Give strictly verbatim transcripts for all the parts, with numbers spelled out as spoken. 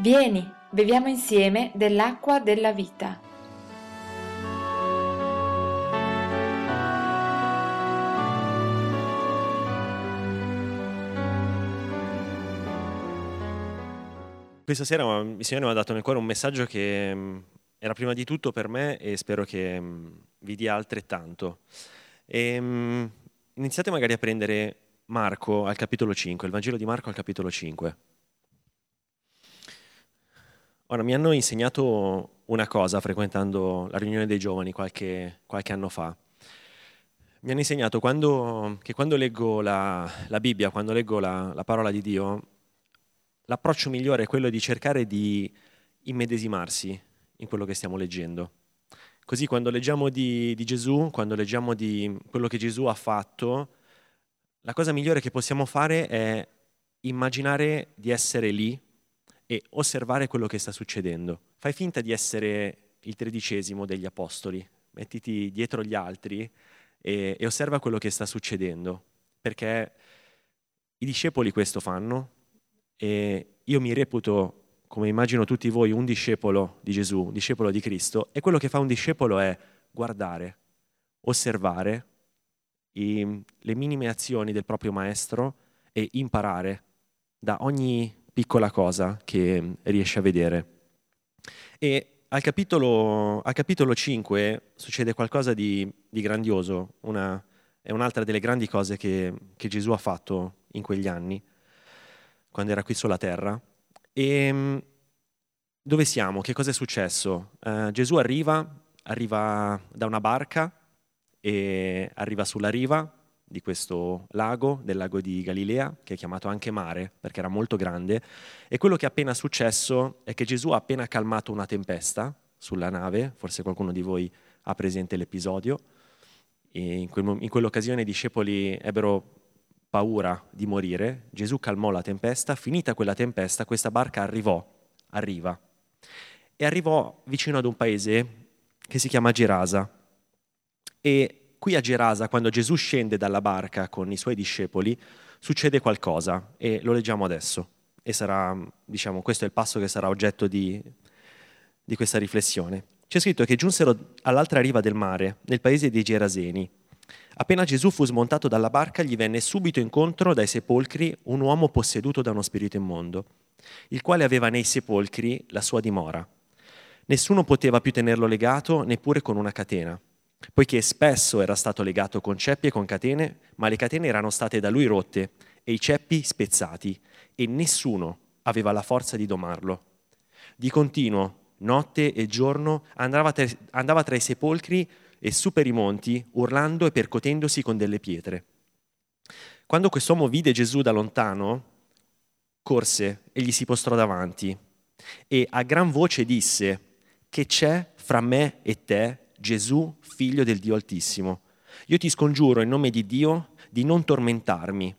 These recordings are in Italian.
Vieni, beviamo insieme dell'acqua della vita. Questa sera il Signore mi ha dato nel cuore un messaggio che era prima di tutto per me e spero che vi dia altrettanto. E iniziate magari a prendere Marco al capitolo cinque, il Vangelo di Marco al capitolo cinque. Ora, mi hanno insegnato una cosa frequentando la riunione dei giovani qualche, qualche anno fa. Mi hanno insegnato quando, che quando leggo la, la Bibbia, quando leggo la, la parola di Dio, l'approccio migliore è quello di cercare di immedesimarsi in quello che stiamo leggendo. Così quando leggiamo di, di Gesù, quando leggiamo di quello che Gesù ha fatto, la cosa migliore che possiamo fare è immaginare di essere lì e osservare quello che sta succedendo. Fai finta di essere il tredicesimo degli apostoli, mettiti dietro gli altri e, e osserva quello che sta succedendo, perché i discepoli questo fanno. E io mi reputo, come immagino tutti voi, un discepolo di Gesù, un discepolo di Cristo, e quello che fa un discepolo è guardare, osservare i, le minime azioni del proprio maestro e imparare da ogni piccola cosa che riesce a vedere. E al capitolo, al capitolo cinque succede qualcosa di, di grandioso, una, è un'altra delle grandi cose che, che Gesù ha fatto in quegli anni, quando era qui sulla terra. E dove siamo? Che cosa è successo? Uh, Gesù arriva, arriva da una barca e arriva sulla riva di questo lago, del lago di Galilea, che è chiamato anche mare perché era molto grande, e quello che è appena successo è che Gesù ha appena calmato una tempesta sulla nave, forse qualcuno di voi ha presente l'episodio, e in, quel, in quell'occasione i discepoli ebbero paura di morire. Gesù calmò la tempesta, finita quella tempesta questa barca arrivò, arriva, e arrivò vicino ad un paese che si chiama Gerasa. E qui a Gerasa, quando Gesù scende dalla barca con i suoi discepoli, succede qualcosa e lo leggiamo adesso, e sarà, diciamo, questo è il passo che sarà oggetto di, di questa riflessione. C'è scritto che giunsero all'altra riva del mare, nel paese dei Geraseni. Appena Gesù fu smontato dalla barca, gli venne subito incontro dai sepolcri un uomo posseduto da uno spirito immondo, il quale aveva nei sepolcri la sua dimora. Nessuno poteva più tenerlo legato, neppure con una catena, poiché spesso era stato legato con ceppi e con catene, ma le catene erano state da lui rotte e i ceppi spezzati, e nessuno aveva la forza di domarlo. Di continuo, notte e giorno, andava tra, andava tra i sepolcri e su per i monti, urlando e percotendosi con delle pietre. Quando quest'uomo vide Gesù da lontano, corse e gli si postrò davanti e a gran voce disse: che c'è fra me e te, Gesù, figlio del Dio Altissimo? Io ti scongiuro in nome di Dio di non tormentarmi.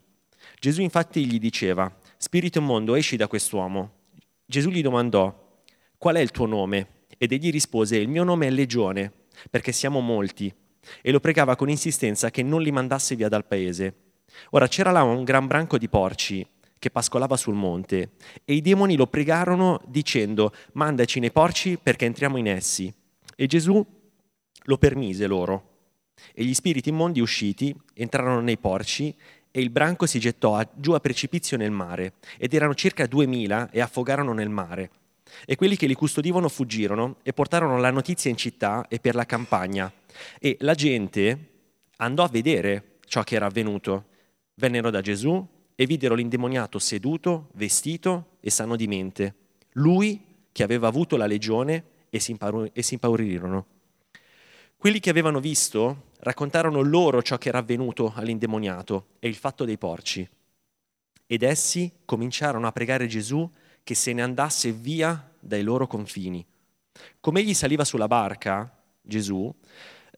Gesù infatti gli diceva: spirito immondo, esci da quest'uomo. Gesù gli domandò: qual è il tuo nome? Ed egli rispose: il mio nome è Legione, perché siamo molti, e lo pregava con insistenza che non li mandasse via dal paese. Ora c'era là un gran branco di porci che pascolava sul monte, e i demoni lo pregarono dicendo: mandaci nei porci perché entriamo in essi. E Gesù lo permise loro, e gli spiriti immondi usciti entrarono nei porci, e il branco si gettò giù a precipizio nel mare, ed erano circa duemila e affogarono nel mare. E quelli che li custodivano fuggirono e portarono la notizia in città e per la campagna, e la gente andò a vedere ciò che era avvenuto. Vennero da Gesù e videro l'indemoniato seduto, vestito e sano di mente, lui che aveva avuto la legione, e si impaurirono. Quelli che avevano visto raccontarono loro ciò che era avvenuto all'indemoniato e il fatto dei porci, ed essi cominciarono a pregare Gesù che se ne andasse via dai loro confini. Come egli saliva sulla barca, Gesù,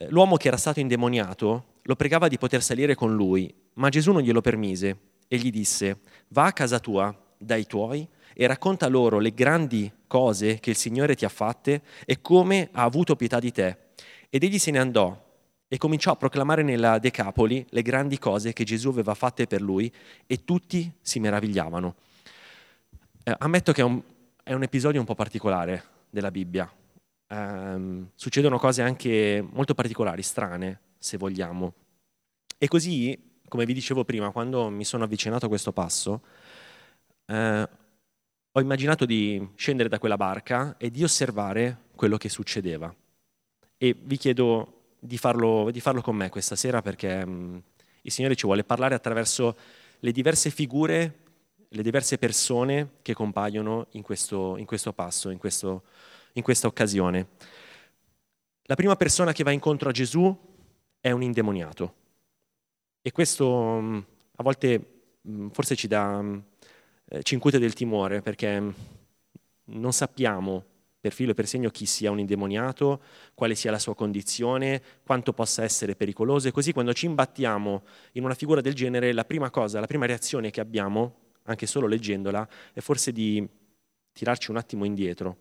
l'uomo che era stato indemoniato lo pregava di poter salire con lui, ma Gesù non glielo permise e gli disse: va a casa tua, dai tuoi, e racconta loro le grandi cose che il Signore ti ha fatte e come ha avuto pietà di te. Ed egli se ne andò e cominciò a proclamare nella Decapoli le grandi cose che Gesù aveva fatte per lui, e tutti si meravigliavano. Ammetto che è un, è è un episodio un po' particolare della Bibbia. Um, succedono cose anche molto particolari, strane, se vogliamo. E così, come vi dicevo prima, quando mi sono avvicinato a questo passo, eh, ho immaginato di scendere da quella barca e di osservare quello che succedeva. E vi chiedo di farlo, di farlo con me questa sera, perché um, il Signore ci vuole parlare attraverso le diverse figure, le diverse persone che compaiono in questo, in questo passo, in, questo, in questa occasione. La prima persona che va incontro a Gesù è un indemoniato. E questo a volte forse ci dà, ci incute del timore, perché non sappiamo per filo e per segno chi sia un indemoniato, quale sia la sua condizione, quanto possa essere pericoloso. E così, quando ci imbattiamo in una figura del genere, la prima cosa, la prima reazione che abbiamo, anche solo leggendola, è forse di tirarci un attimo indietro.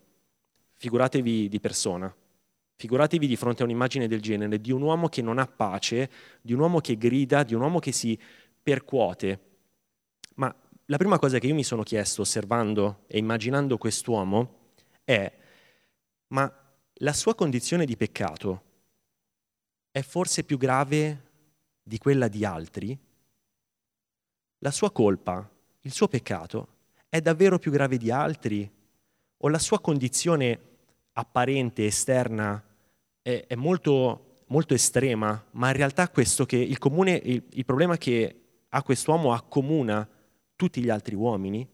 Figuratevi di persona, figuratevi di fronte a un'immagine del genere, di un uomo che non ha pace, di un uomo che grida, di un uomo che si percuote. Ma la prima cosa che io mi sono chiesto, osservando e immaginando quest'uomo, è: ma la sua condizione di peccato è forse più grave di quella di altri? La sua colpa, il suo peccato, è davvero più grave di altri? O la sua condizione apparente, esterna, è, è molto, molto estrema, ma in realtà questo che il comune, il, il problema che ha quest'uomo accomuna tutti gli altri uomini?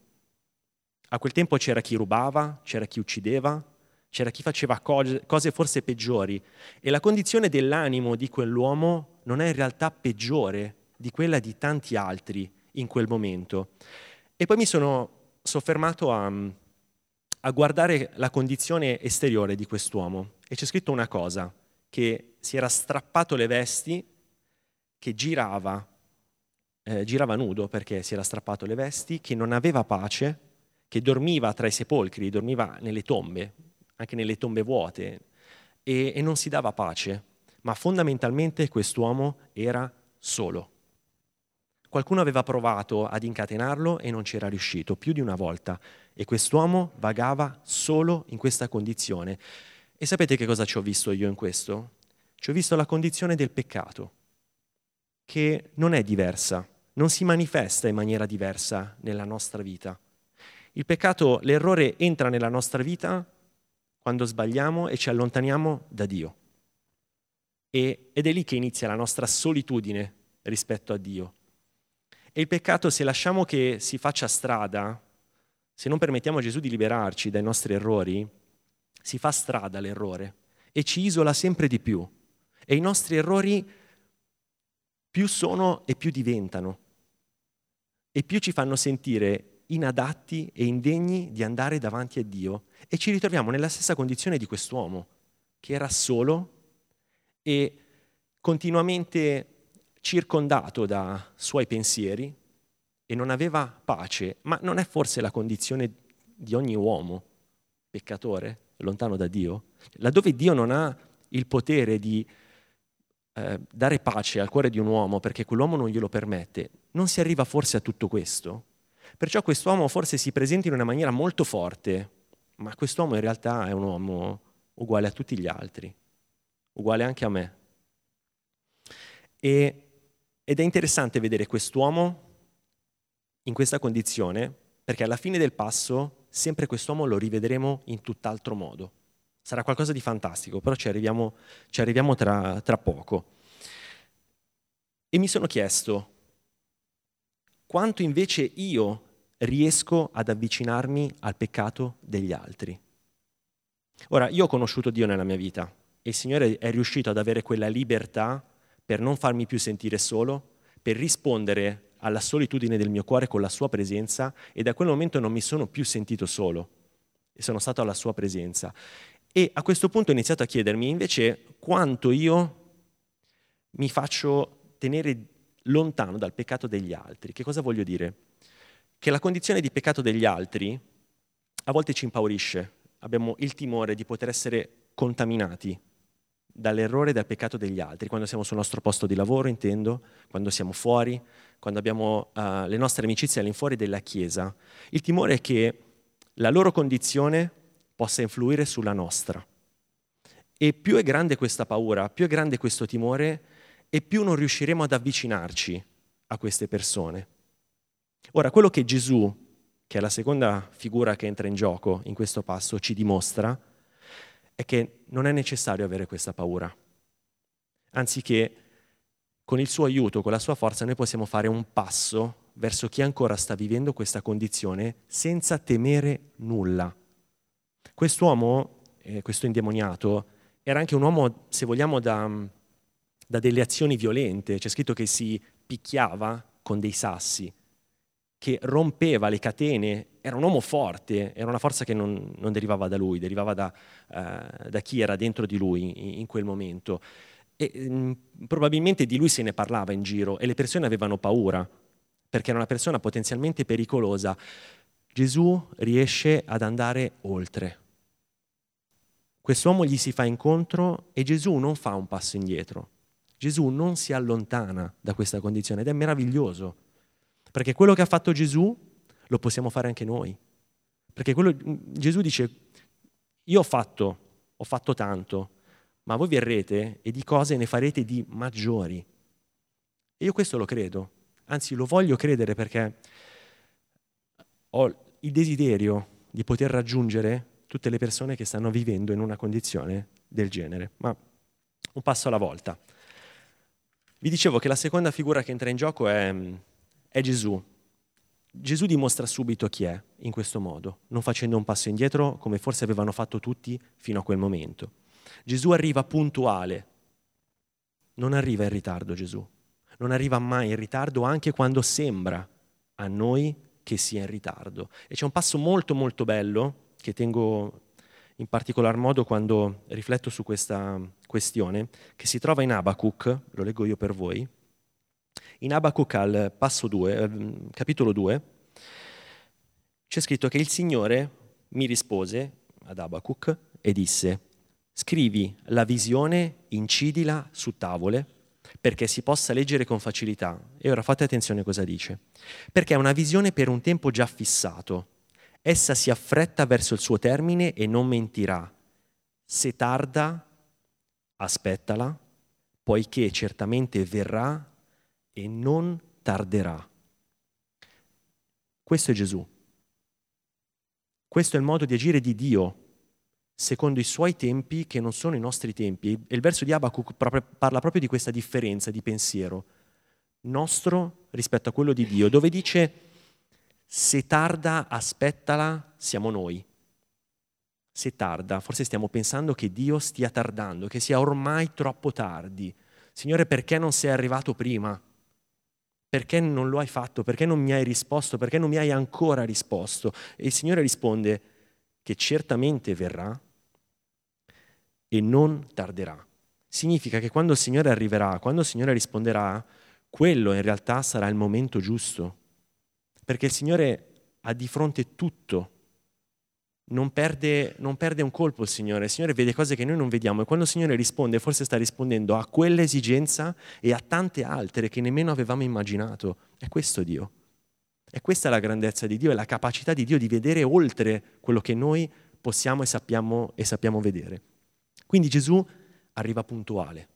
A quel tempo c'era chi rubava, c'era chi uccideva, c'era chi faceva cose, cose forse peggiori, e la condizione dell'animo di quell'uomo non è in realtà peggiore di quella di tanti altri in quel momento. E poi mi sono soffermato a, a guardare la condizione esteriore di quest'uomo, e c'è scritto una cosa: che si era strappato le vesti, che girava, eh, girava nudo perché si era strappato le vesti, che non aveva pace, che dormiva tra i sepolcri, dormiva nelle tombe, anche nelle tombe vuote, e, e non si dava pace. Ma fondamentalmente quest'uomo era solo. Qualcuno aveva provato ad incatenarlo e non c'era riuscito più di una volta, e quest'uomo vagava solo in questa condizione. E sapete che cosa ci ho visto io in questo? Ci ho visto la condizione del peccato, che non è diversa, non si manifesta in maniera diversa nella nostra vita. Il peccato, l'errore entra nella nostra vita quando sbagliamo e ci allontaniamo da Dio. E, ed è lì che inizia la nostra solitudine rispetto a Dio. E il peccato, se lasciamo che si faccia strada, se non permettiamo a Gesù di liberarci dai nostri errori, si fa strada l'errore e ci isola sempre di più. E i nostri errori più sono e più diventano, e più ci fanno sentire inadatti e indegni di andare davanti a Dio, e ci ritroviamo nella stessa condizione di quest'uomo che era solo e continuamente circondato da suoi pensieri e non aveva pace. Ma non è forse la condizione di ogni uomo peccatore lontano da Dio? Laddove Dio non ha il potere di eh, dare pace al cuore di un uomo perché quell'uomo non glielo permette, non si arriva forse a tutto questo? Perciò quest'uomo forse si presenta in una maniera molto forte, ma quest'uomo in realtà è un uomo uguale a tutti gli altri, uguale anche a me. E, ed è interessante vedere quest'uomo in questa condizione, perché alla fine del passo sempre quest'uomo lo rivedremo in tutt'altro modo. Sarà qualcosa di fantastico, però ci arriviamo, ci arriviamo tra, tra poco. E mi sono chiesto quanto invece io riesco ad avvicinarmi al peccato degli altri. Ora, io ho conosciuto Dio nella mia vita e il Signore è riuscito ad avere quella libertà per non farmi più sentire solo, per rispondere alla solitudine del mio cuore con la sua presenza, e da quel momento non mi sono più sentito solo e sono stato alla sua presenza. E a questo punto ho iniziato a chiedermi invece quanto io mi faccio tenere lontano dal peccato degli altri. Che cosa voglio dire? Che la condizione di peccato degli altri a volte ci impaurisce, abbiamo il timore di poter essere contaminati dall'errore e dal peccato degli altri, quando siamo sul nostro posto di lavoro, intendo, quando siamo fuori, quando abbiamo uh, le nostre amicizie all'infuori della Chiesa. Il timore è che la loro condizione possa influire sulla nostra. E più è grande questa paura, più è grande questo timore, e più non riusciremo ad avvicinarci a queste persone. Ora, quello che Gesù, che è la seconda figura che entra in gioco in questo passo, ci dimostra è che non è necessario avere questa paura. Anziché, con il suo aiuto, con la sua forza, noi possiamo fare un passo verso chi ancora sta vivendo questa condizione senza temere nulla. Quest'uomo, eh, questo indemoniato, era anche un uomo, se vogliamo, da, da delle azioni violente. C'è scritto che si picchiava con dei sassi, che rompeva le catene, era un uomo forte, era una forza che non, non derivava da lui, derivava da, eh, da chi era dentro di lui in, in quel momento. E, mh, probabilmente di lui se ne parlava in giro e le persone avevano paura, perché era una persona potenzialmente pericolosa. Gesù riesce ad andare oltre. Quest'uomo gli si fa incontro e Gesù non fa un passo indietro. Gesù non si allontana da questa condizione ed è meraviglioso. Perché quello che ha fatto Gesù lo possiamo fare anche noi. Perché quello, Gesù dice, io ho fatto, ho fatto tanto, ma voi verrete e di cose ne farete di maggiori. E io questo lo credo, anzi lo voglio credere, perché ho il desiderio di poter raggiungere tutte le persone che stanno vivendo in una condizione del genere. Ma un passo alla volta. Vi dicevo che la seconda figura che entra in gioco è... È Gesù. Gesù dimostra subito chi è in questo modo, non facendo un passo indietro come forse avevano fatto tutti fino a quel momento. Gesù arriva puntuale, non arriva in ritardo Gesù, non arriva mai in ritardo anche quando sembra a noi che sia in ritardo. E c'è un passo molto molto bello che tengo in particolar modo quando rifletto su questa questione, che si trova in Abacuc, lo leggo io per voi. In Abacuc al passo due, capitolo due, c'è scritto che il Signore mi rispose ad Abacuc e disse: scrivi la visione, incidila su tavole, perché si possa leggere con facilità. E ora fate attenzione cosa dice. Perché è una visione per un tempo già fissato. Essa si affretta verso il suo termine e non mentirà. Se tarda, aspettala, poiché certamente verrà e non tarderà. Questo è Gesù. Questo è il modo di agire di Dio, secondo i suoi tempi che non sono i nostri tempi. E il verso di Abacuc parla proprio di questa differenza di pensiero nostro rispetto a quello di Dio, dove dice: se tarda, aspettala, siamo noi. Se tarda, forse stiamo pensando che Dio stia tardando, che sia ormai troppo tardi. Signore, perché non sei arrivato prima? Perché non lo hai fatto? Perché non mi hai risposto? Perché non mi hai ancora risposto? E il Signore risponde che certamente verrà e non tarderà. Significa che quando il Signore arriverà, quando il Signore risponderà, quello in realtà sarà il momento giusto. Perché il Signore ha di fronte tutto. Non perde, non perde un colpo il Signore. Il Signore vede cose che noi non vediamo, e quando il Signore risponde forse sta rispondendo a quell'esigenza e a tante altre che nemmeno avevamo immaginato. È questo Dio. E questa è la grandezza di Dio, è la capacità di Dio di vedere oltre quello che noi possiamo e sappiamo, e sappiamo vedere. Quindi Gesù arriva puntuale.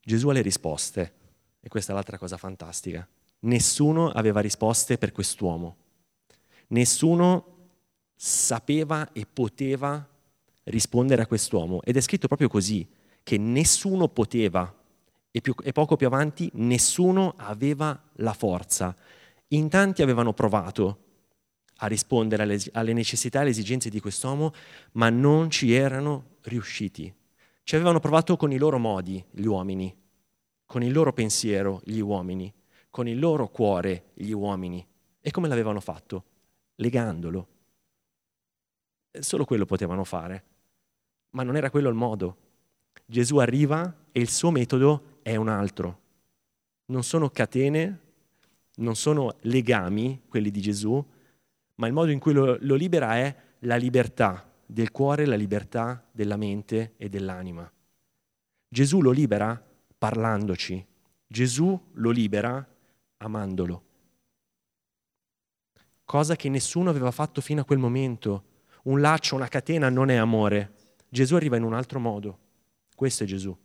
Gesù ha le risposte, e questa è l'altra cosa fantastica. Nessuno aveva risposte per quest'uomo. Nessuno sapeva e poteva rispondere a quest'uomo, ed è scritto proprio così, che nessuno poteva, e, più, e poco più avanti nessuno aveva la forza. In tanti avevano provato a rispondere alle, alle necessità e alle esigenze di quest'uomo, ma non ci erano riusciti. Ci avevano provato con i loro modi gli uomini, con il loro pensiero gli uomini, con il loro cuore gli uomini. E come l'avevano fatto? Legandolo. Solo quello potevano fare, ma non era quello il modo. Gesù arriva e il suo metodo è un altro. Non sono catene, non sono legami quelli di Gesù, ma il modo in cui lo, lo libera è la libertà del cuore, la libertà della mente e dell'anima. Gesù lo libera parlandoci, Gesù lo libera amandolo. cosa che nessuno aveva fatto fino a quel momento. Un laccio, una catena non è amore. Gesù arriva in un altro modo. Questo è Gesù.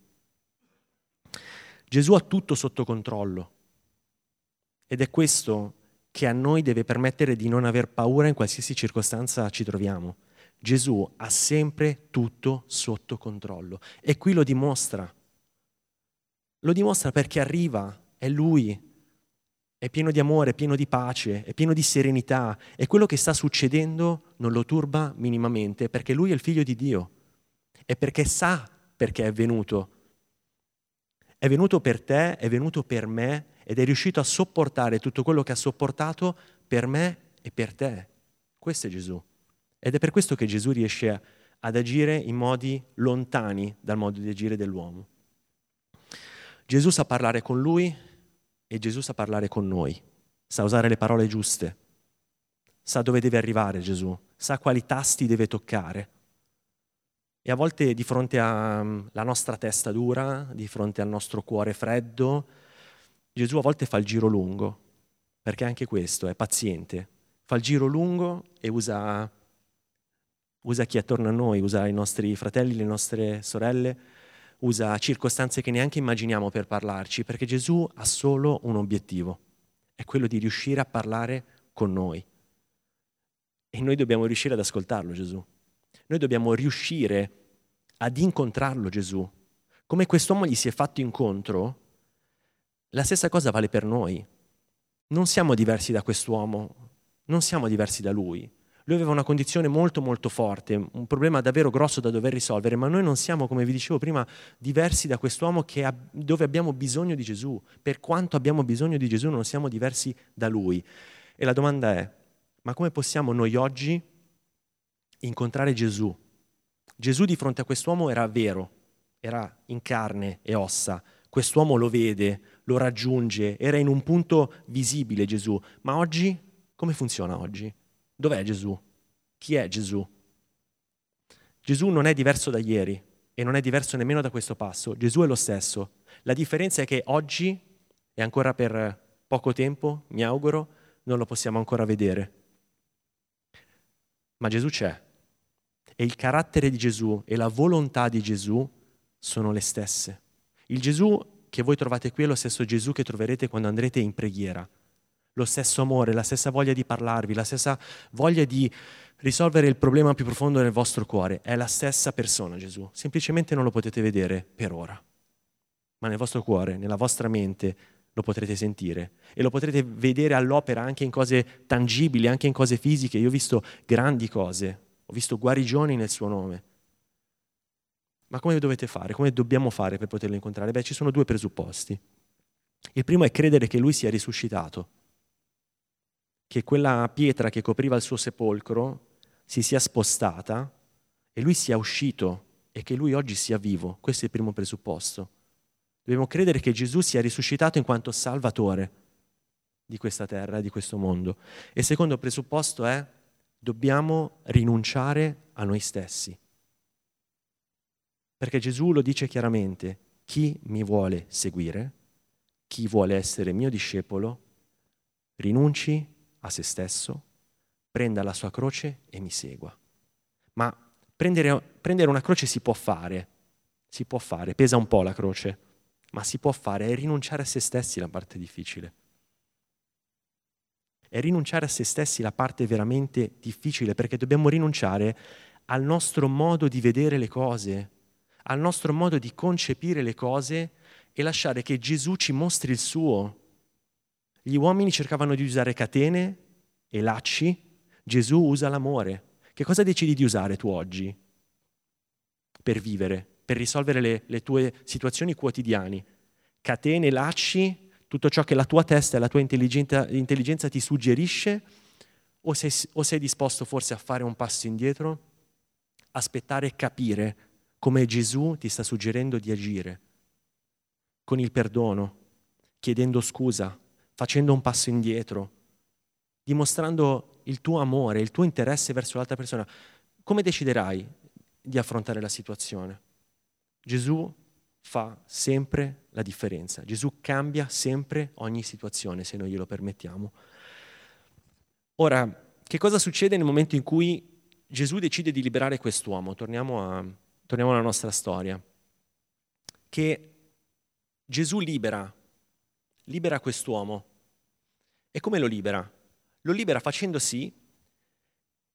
Gesù ha tutto sotto controllo. Ed è questo che a noi deve permettere di non aver paura in qualsiasi circostanza ci troviamo. Gesù ha sempre tutto sotto controllo. E qui lo dimostra. Lo dimostra perché arriva, è Lui, è pieno di amore, è pieno di pace, è pieno di serenità, e quello che sta succedendo non lo turba minimamente, perché Lui è il Figlio di Dio e perché sa perché è venuto. È venuto per te, è venuto per me, ed è riuscito a sopportare tutto quello che ha sopportato per me e per te. Questo è Gesù. Ed è per questo che Gesù riesce ad agire in modi lontani dal modo di agire dell'uomo. Gesù sa parlare con Lui e Gesù sa parlare con noi, sa usare le parole giuste, sa dove deve arrivare Gesù, sa quali tasti deve toccare. E a volte di fronte alla nostra testa dura, di fronte al nostro cuore freddo, Gesù a volte fa il giro lungo, perché anche questo è paziente, fa il giro lungo e usa, usa chi è attorno a noi, usa i nostri fratelli, le nostre sorelle, usa circostanze che neanche immaginiamo per parlarci, perché Gesù ha solo un obiettivo, è quello di riuscire a parlare con noi. E noi dobbiamo riuscire ad ascoltarlo Gesù, noi dobbiamo riuscire ad incontrarlo Gesù. Come quest'uomo gli si è fatto incontro, la stessa cosa vale per noi. Non siamo diversi da quest'uomo, non siamo diversi da lui. Lui aveva una condizione molto molto forte, un problema davvero grosso da dover risolvere, ma noi non siamo, come vi dicevo prima, diversi da quest'uomo che ha, dove abbiamo bisogno di Gesù. Per quanto abbiamo bisogno di Gesù non siamo diversi da Lui. E la domanda è, ma come possiamo noi oggi incontrare Gesù? Gesù di fronte a quest'uomo era vero, era in carne e ossa. Quest'uomo lo vede, lo raggiunge, era in un punto visibile Gesù. Ma oggi, come funziona oggi? Dov'è Gesù? Chi è Gesù? Gesù non è diverso da ieri e non è diverso nemmeno da questo passo. Gesù è lo stesso. La differenza è che oggi, e ancora per poco tempo, mi auguro, non lo possiamo ancora vedere. Ma Gesù c'è. E il carattere di Gesù e la volontà di Gesù sono le stesse. Il Gesù che voi trovate qui è lo stesso Gesù che troverete quando andrete in preghiera. Lo stesso amore, la stessa voglia di parlarvi, la stessa voglia di risolvere il problema più profondo del vostro cuore. È la stessa persona Gesù, semplicemente non lo potete vedere per ora, ma nel vostro cuore, nella vostra mente lo potrete sentire e lo potrete vedere all'opera anche in cose tangibili, anche in cose fisiche. Io ho visto grandi cose, ho visto guarigioni nel suo nome. Ma come dovete fare? Come dobbiamo fare per poterlo incontrare? Beh, ci sono due presupposti. Il primo è credere che Lui sia risuscitato, che quella pietra che copriva il suo sepolcro si sia spostata e Lui sia uscito e che Lui oggi sia vivo. Questo è il primo presupposto. Dobbiamo credere che Gesù sia risuscitato in quanto salvatore di questa terra, di questo mondo. E il secondo presupposto è dobbiamo rinunciare a noi stessi. Perché Gesù lo dice chiaramente: chi mi vuole seguire, chi vuole essere mio discepolo, rinunci a se stesso, prenda la sua croce e mi segua. Ma prendere, prendere una croce si può fare, si può fare, pesa un po' la croce, ma si può fare. È rinunciare a se stessi la parte difficile. È rinunciare a se stessi la parte veramente difficile, perché dobbiamo rinunciare al nostro modo di vedere le cose, al nostro modo di concepire le cose e lasciare che Gesù ci mostri il suo. Gli uomini cercavano di usare catene e lacci, Gesù usa l'amore. Che cosa decidi di usare tu oggi per vivere, per risolvere le, le tue situazioni quotidiane? Catene, lacci, tutto ciò che la tua testa e la tua intelligenza, intelligenza ti suggerisce, o sei, o sei disposto forse a fare un passo indietro, aspettare e capire come Gesù ti sta suggerendo di agire, con il perdono, chiedendo scusa, facendo un passo indietro, dimostrando il tuo amore, il tuo interesse verso l'altra persona? Come deciderai di affrontare la situazione? Gesù fa sempre la differenza. Gesù cambia sempre ogni situazione, se noi glielo permettiamo. Ora, che cosa succede nel momento in cui Gesù decide di liberare quest'uomo? Torniamo, a, torniamo alla nostra storia. Che Gesù libera, libera quest'uomo. E come lo libera? Lo libera facendo sì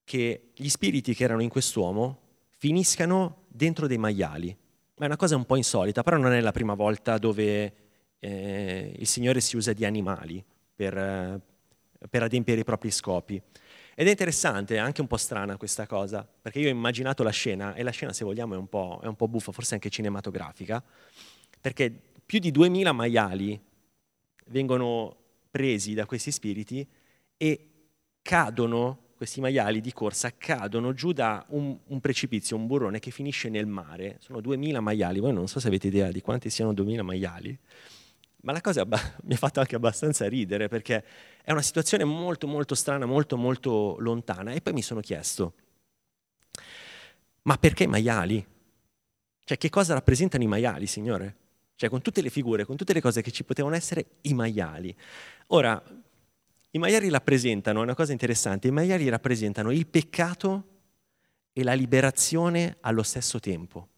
che gli spiriti che erano in quest'uomo finiscano dentro dei maiali. Ma è una cosa un po' insolita, però non è la prima volta dove eh, il Signore si usa di animali per, eh, per adempiere i propri scopi. Ed è interessante, è anche un po' strana questa cosa, perché io ho immaginato la scena, e la scena, se vogliamo, è un po', è un po' buffa, forse anche cinematografica, perché più di duemila maiali vengono presi da questi spiriti e cadono, questi maiali di corsa cadono giù da un, un precipizio, un burrone che finisce nel mare. Sono duemila maiali, voi non so se avete idea di quanti siano duemila maiali, ma la cosa abba- mi ha fatto anche abbastanza ridere, perché è una situazione molto molto strana, molto molto lontana. E poi mi sono chiesto, ma perché maiali? Cioè, che cosa rappresentano i maiali, Signore? Cioè, con tutte le figure, con tutte le cose che ci potevano essere, i maiali. Ora, i maiali rappresentano, è una cosa interessante, i maiali rappresentano il peccato e la liberazione allo stesso tempo.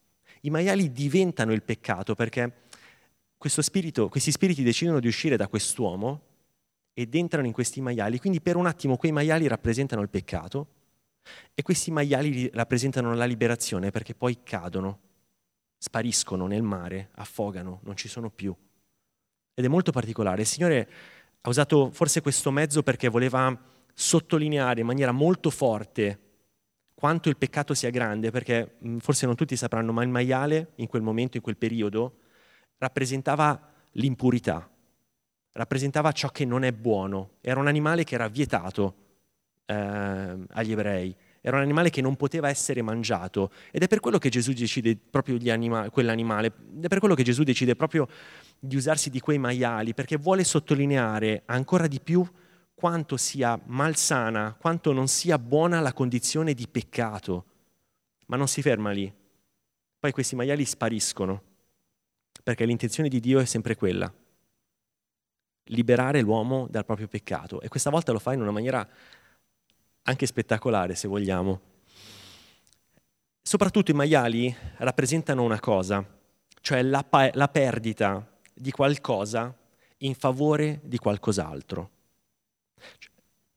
I maiali diventano il peccato, perché questo spirito, questi spiriti decidono di uscire da quest'uomo ed entrano in questi maiali, quindi per un attimo quei maiali rappresentano il peccato e questi maiali rappresentano la liberazione, perché poi cadono, spariscono nel mare, affogano, non ci sono più. Ed è molto particolare. Il Signore ha usato forse questo mezzo perché voleva sottolineare in maniera molto forte quanto il peccato sia grande, perché forse non tutti sapranno, ma il maiale in quel momento, in quel periodo, rappresentava l'impurità, rappresentava ciò che non è buono. Era un animale che era vietato eh, agli ebrei, era un animale che non poteva essere mangiato, ed è per quello che Gesù decide proprio gli anima- quell'animale, ed è per quello che Gesù decide proprio di usarsi di quei maiali, perché vuole sottolineare ancora di più quanto sia malsana, quanto non sia buona la condizione di peccato. Ma non si ferma lì. Poi questi maiali spariscono, perché l'intenzione di Dio è sempre quella: liberare l'uomo dal proprio peccato. E questa volta lo fa in una maniera anche spettacolare, se vogliamo. Soprattutto i maiali rappresentano una cosa, cioè la, pa- la perdita di qualcosa in favore di qualcos'altro. Cioè,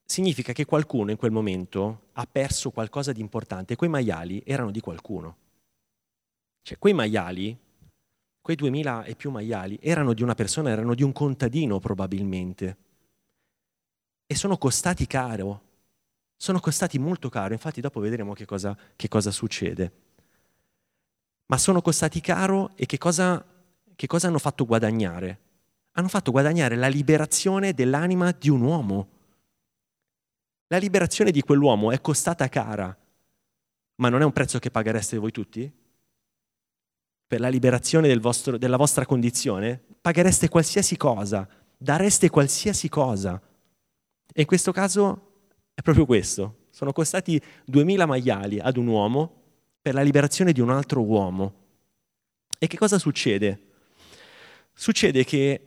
significa che qualcuno in quel momento ha perso qualcosa di importante, e quei maiali erano di qualcuno. Cioè, quei maiali, quei duemila e più maiali, erano di una persona, erano di un contadino probabilmente, e sono costati caro, sono costati molto caro. Infatti dopo vedremo che cosa, che cosa succede. Ma sono costati caro, e che cosa Che cosa hanno fatto guadagnare? Hanno fatto guadagnare la liberazione dell'anima di un uomo. La liberazione di quell'uomo è costata cara, ma non è un prezzo che paghereste voi tutti? Per la liberazione del vostro, della vostra condizione? Paghereste qualsiasi cosa, dareste qualsiasi cosa. E in questo caso è proprio questo. Sono costati duemila maiali ad un uomo per la liberazione di un altro uomo. E che cosa succede? Succede che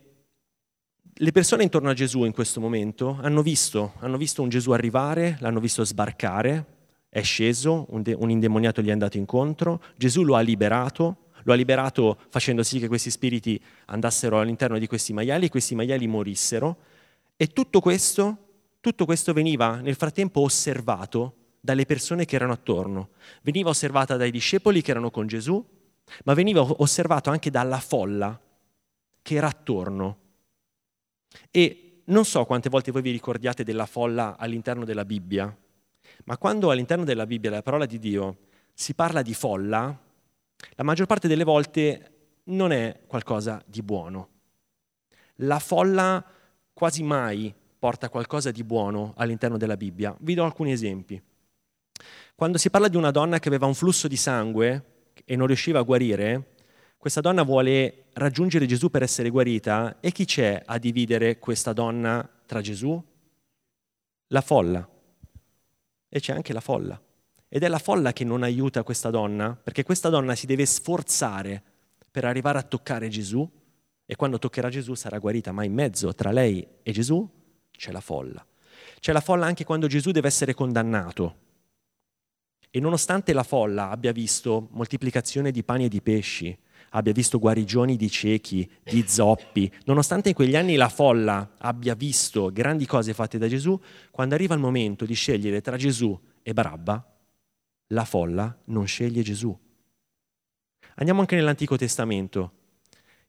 le persone intorno a Gesù in questo momento hanno visto, hanno visto un Gesù arrivare, l'hanno visto sbarcare, è sceso, un, de- un indemoniato gli è andato incontro, Gesù lo ha liberato, lo ha liberato facendo sì che questi spiriti andassero all'interno di questi maiali, e questi maiali morissero, e tutto questo, tutto questo veniva nel frattempo osservato dalle persone che erano attorno, veniva osservata dai discepoli che erano con Gesù, ma veniva osservato anche dalla folla che era attorno. E non so quante volte voi vi ricordiate della folla all'interno della Bibbia, ma quando all'interno della Bibbia, la parola di Dio, si parla di folla, la maggior parte delle volte non è qualcosa di buono. La folla quasi mai porta qualcosa di buono all'interno della Bibbia. Vi do alcuni esempi. Quando si parla di una donna che aveva un flusso di sangue e non riusciva a guarire, questa donna vuole raggiungere Gesù per essere guarita, e chi c'è a dividere questa donna tra Gesù? La folla. E c'è anche la folla. Ed è la folla che non aiuta questa donna, perché questa donna si deve sforzare per arrivare a toccare Gesù, e quando toccherà Gesù sarà guarita, ma in mezzo tra lei e Gesù c'è la folla. C'è la folla anche quando Gesù deve essere condannato. E nonostante la folla abbia visto moltiplicazione di pani e di pesci, abbia visto guarigioni di ciechi, di zoppi, nonostante in quegli anni la folla abbia visto grandi cose fatte da Gesù, quando arriva il momento di scegliere tra Gesù e Barabba, la folla non sceglie Gesù. Andiamo anche nell'Antico Testamento.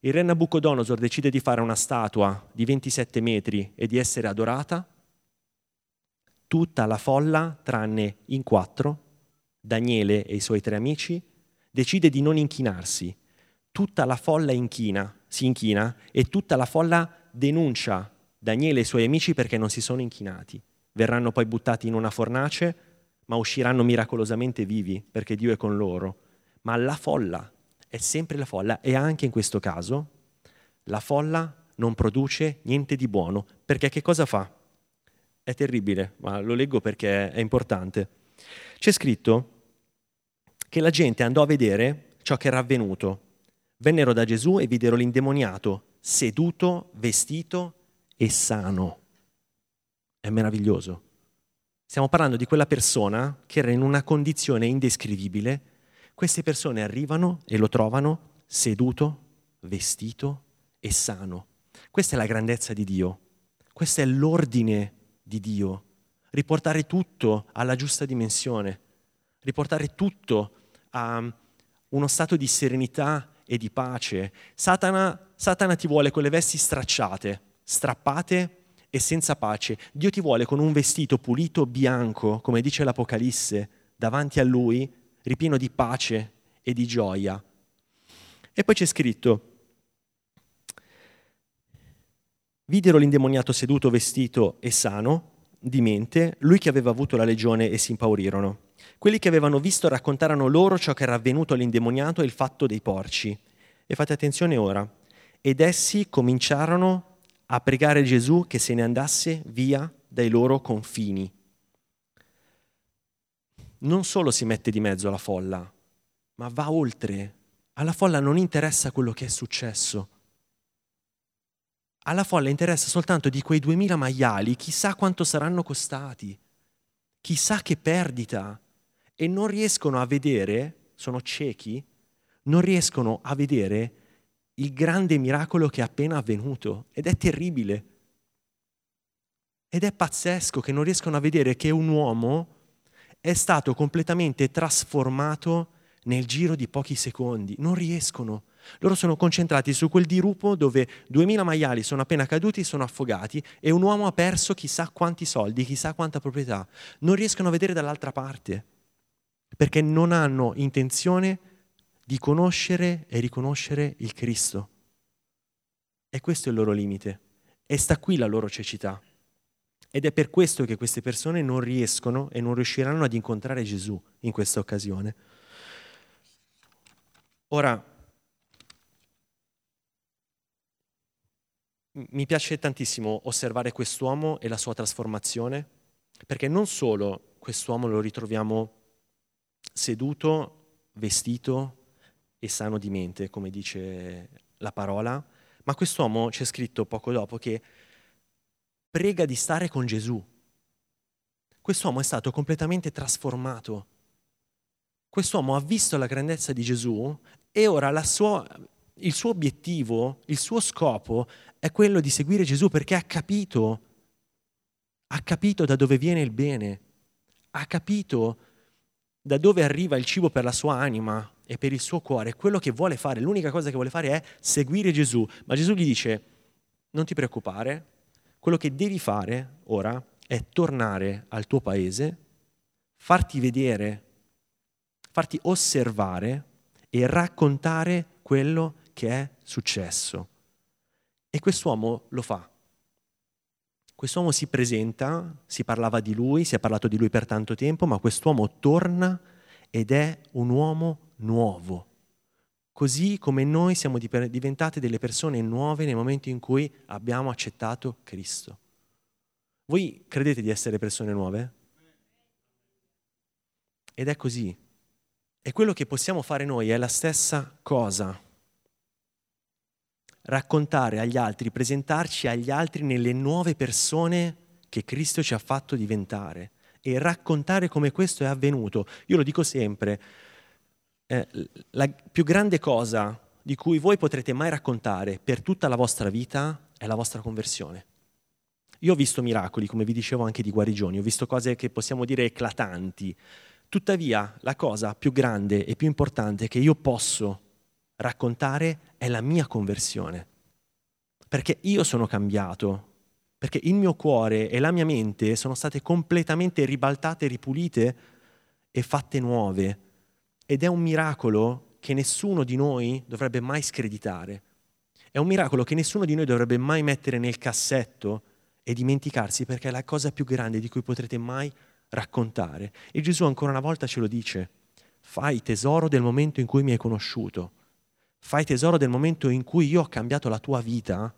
Il re Nabucodonosor decide di fare una statua di ventisette metri e di essere adorata. Tutta la folla, tranne in quattro, Daniele e i suoi tre amici, decide di non inchinarsi. Tutta la folla inchina, si inchina e tutta la folla denuncia Daniele e i suoi amici perché non si sono inchinati. Verranno poi buttati in una fornace, ma usciranno miracolosamente vivi perché Dio è con loro. Ma la folla è sempre la folla, e anche in questo caso la folla non produce niente di buono, perché che cosa fa? È terribile, ma lo leggo perché è importante. C'è scritto che la gente andò a vedere ciò che era avvenuto. Vennero da Gesù e videro l'indemoniato seduto, vestito e sano. È meraviglioso. Stiamo parlando di quella persona che era in una condizione indescrivibile. Queste persone arrivano e lo trovano seduto, vestito e sano. Questa è la grandezza di Dio. Questo è l'ordine di Dio. Riportare tutto alla giusta dimensione. Riportare tutto a uno stato di serenità e di pace. Satana, Satana ti vuole con le vesti stracciate, strappate e senza pace. Dio ti vuole con un vestito pulito, bianco, come dice l'Apocalisse, davanti a Lui, ripieno di pace e di gioia. E poi c'è scritto: videro l'indemoniato seduto, vestito e sano di mente, lui che aveva avuto la legione, e si impaurirono. Quelli che avevano visto raccontarono loro ciò che era avvenuto all'indemoniato e il fatto dei porci. E fate attenzione ora. Ed essi cominciarono a pregare Gesù che se ne andasse via dai loro confini. Non solo si mette di mezzo alla folla, ma va oltre. Alla folla non interessa quello che è successo. Alla folla interessa soltanto di quei duemila maiali, chissà quanto saranno costati, chissà che perdita, e non riescono a vedere, sono ciechi, non riescono a vedere il grande miracolo che è appena avvenuto. Ed è terribile. Ed è pazzesco che non riescono a vedere che un uomo è stato completamente trasformato nel giro di pochi secondi. Non riescono. Loro sono concentrati su quel dirupo dove duemila maiali sono appena caduti, sono affogati, e un uomo ha perso chissà quanti soldi, chissà quanta proprietà. Non riescono a vedere dall'altra parte, perché non hanno intenzione di conoscere e riconoscere il Cristo. E questo è il loro limite. E sta qui la loro cecità. Ed è per questo che queste persone non riescono e non riusciranno ad incontrare Gesù in questa occasione. Ora, mi piace tantissimo osservare quest'uomo e la sua trasformazione, perché non solo quest'uomo lo ritroviamo seduto, vestito e sano di mente, come dice la parola, ma quest'uomo, c'è scritto poco dopo, che prega di stare con Gesù. Quest'uomo è stato completamente trasformato. Quest'uomo ha visto la grandezza di Gesù e ora la sua, il suo obiettivo, il suo scopo è quello di seguire Gesù, perché ha capito, ha capito da dove viene il bene, ha capito da dove arriva il cibo per la sua anima e per il suo cuore. Quello che vuole fare, l'unica cosa che vuole fare è seguire Gesù. Ma Gesù gli dice: non ti preoccupare, quello che devi fare ora è tornare al tuo paese, farti vedere, farti osservare e raccontare quello che è successo. E quest'uomo lo fa. Quest'uomo si presenta, si parlava di lui, si è parlato di lui per tanto tempo, ma quest'uomo torna ed è un uomo nuovo. Così come noi siamo diventate delle persone nuove nel momento in cui abbiamo accettato Cristo. Voi credete di essere persone nuove? Ed è così. E quello che possiamo fare noi è la stessa cosa. Raccontare agli altri, presentarci agli altri nelle nuove persone che Cristo ci ha fatto diventare e raccontare come questo è avvenuto. Io lo dico sempre, eh, la più grande cosa di cui voi potrete mai raccontare per tutta la vostra vita è la vostra conversione. Io ho visto miracoli, come vi dicevo, anche di guarigioni, ho visto cose che possiamo dire eclatanti. Tuttavia, la cosa più grande e più importante che io posso raccontare è la mia conversione. Perché io sono cambiato, perché il mio cuore e la mia mente sono state completamente ribaltate, ripulite e fatte nuove. Ed è un miracolo che nessuno di noi dovrebbe mai screditare. È un miracolo che nessuno di noi dovrebbe mai mettere nel cassetto e dimenticarsi, perché è la cosa più grande di cui potrete mai raccontare. E Gesù ancora una volta ce lo dice: fai tesoro del momento in cui mi hai conosciuto, fai tesoro del momento in cui io ho cambiato la tua vita,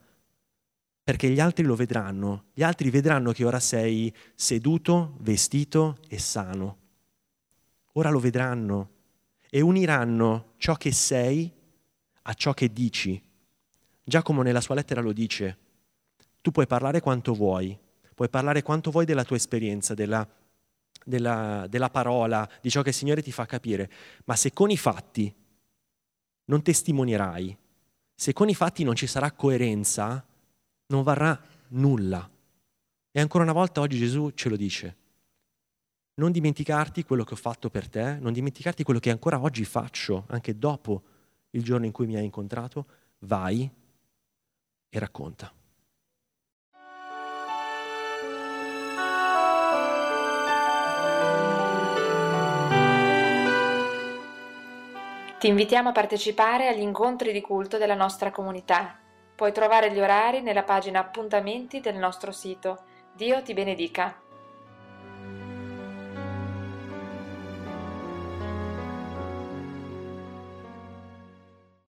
perché gli altri lo vedranno, gli altri vedranno che ora sei seduto, vestito e sano, ora lo vedranno e uniranno ciò che sei a ciò che dici. Giacomo nella sua lettera lo dice: tu puoi parlare quanto vuoi, puoi parlare quanto vuoi della tua esperienza, della, della, della parola, di ciò che il Signore ti fa capire, ma se con i fatti non testimonierai, se con i fatti non ci sarà coerenza, non varrà nulla. E ancora una volta oggi Gesù ce lo dice: non dimenticarti quello che ho fatto per te, non dimenticarti quello che ancora oggi faccio, anche dopo il giorno in cui mi hai incontrato, vai e racconta. Ti invitiamo a partecipare agli incontri di culto della nostra comunità. Puoi trovare gli orari nella pagina Appuntamenti del nostro sito. Dio ti benedica.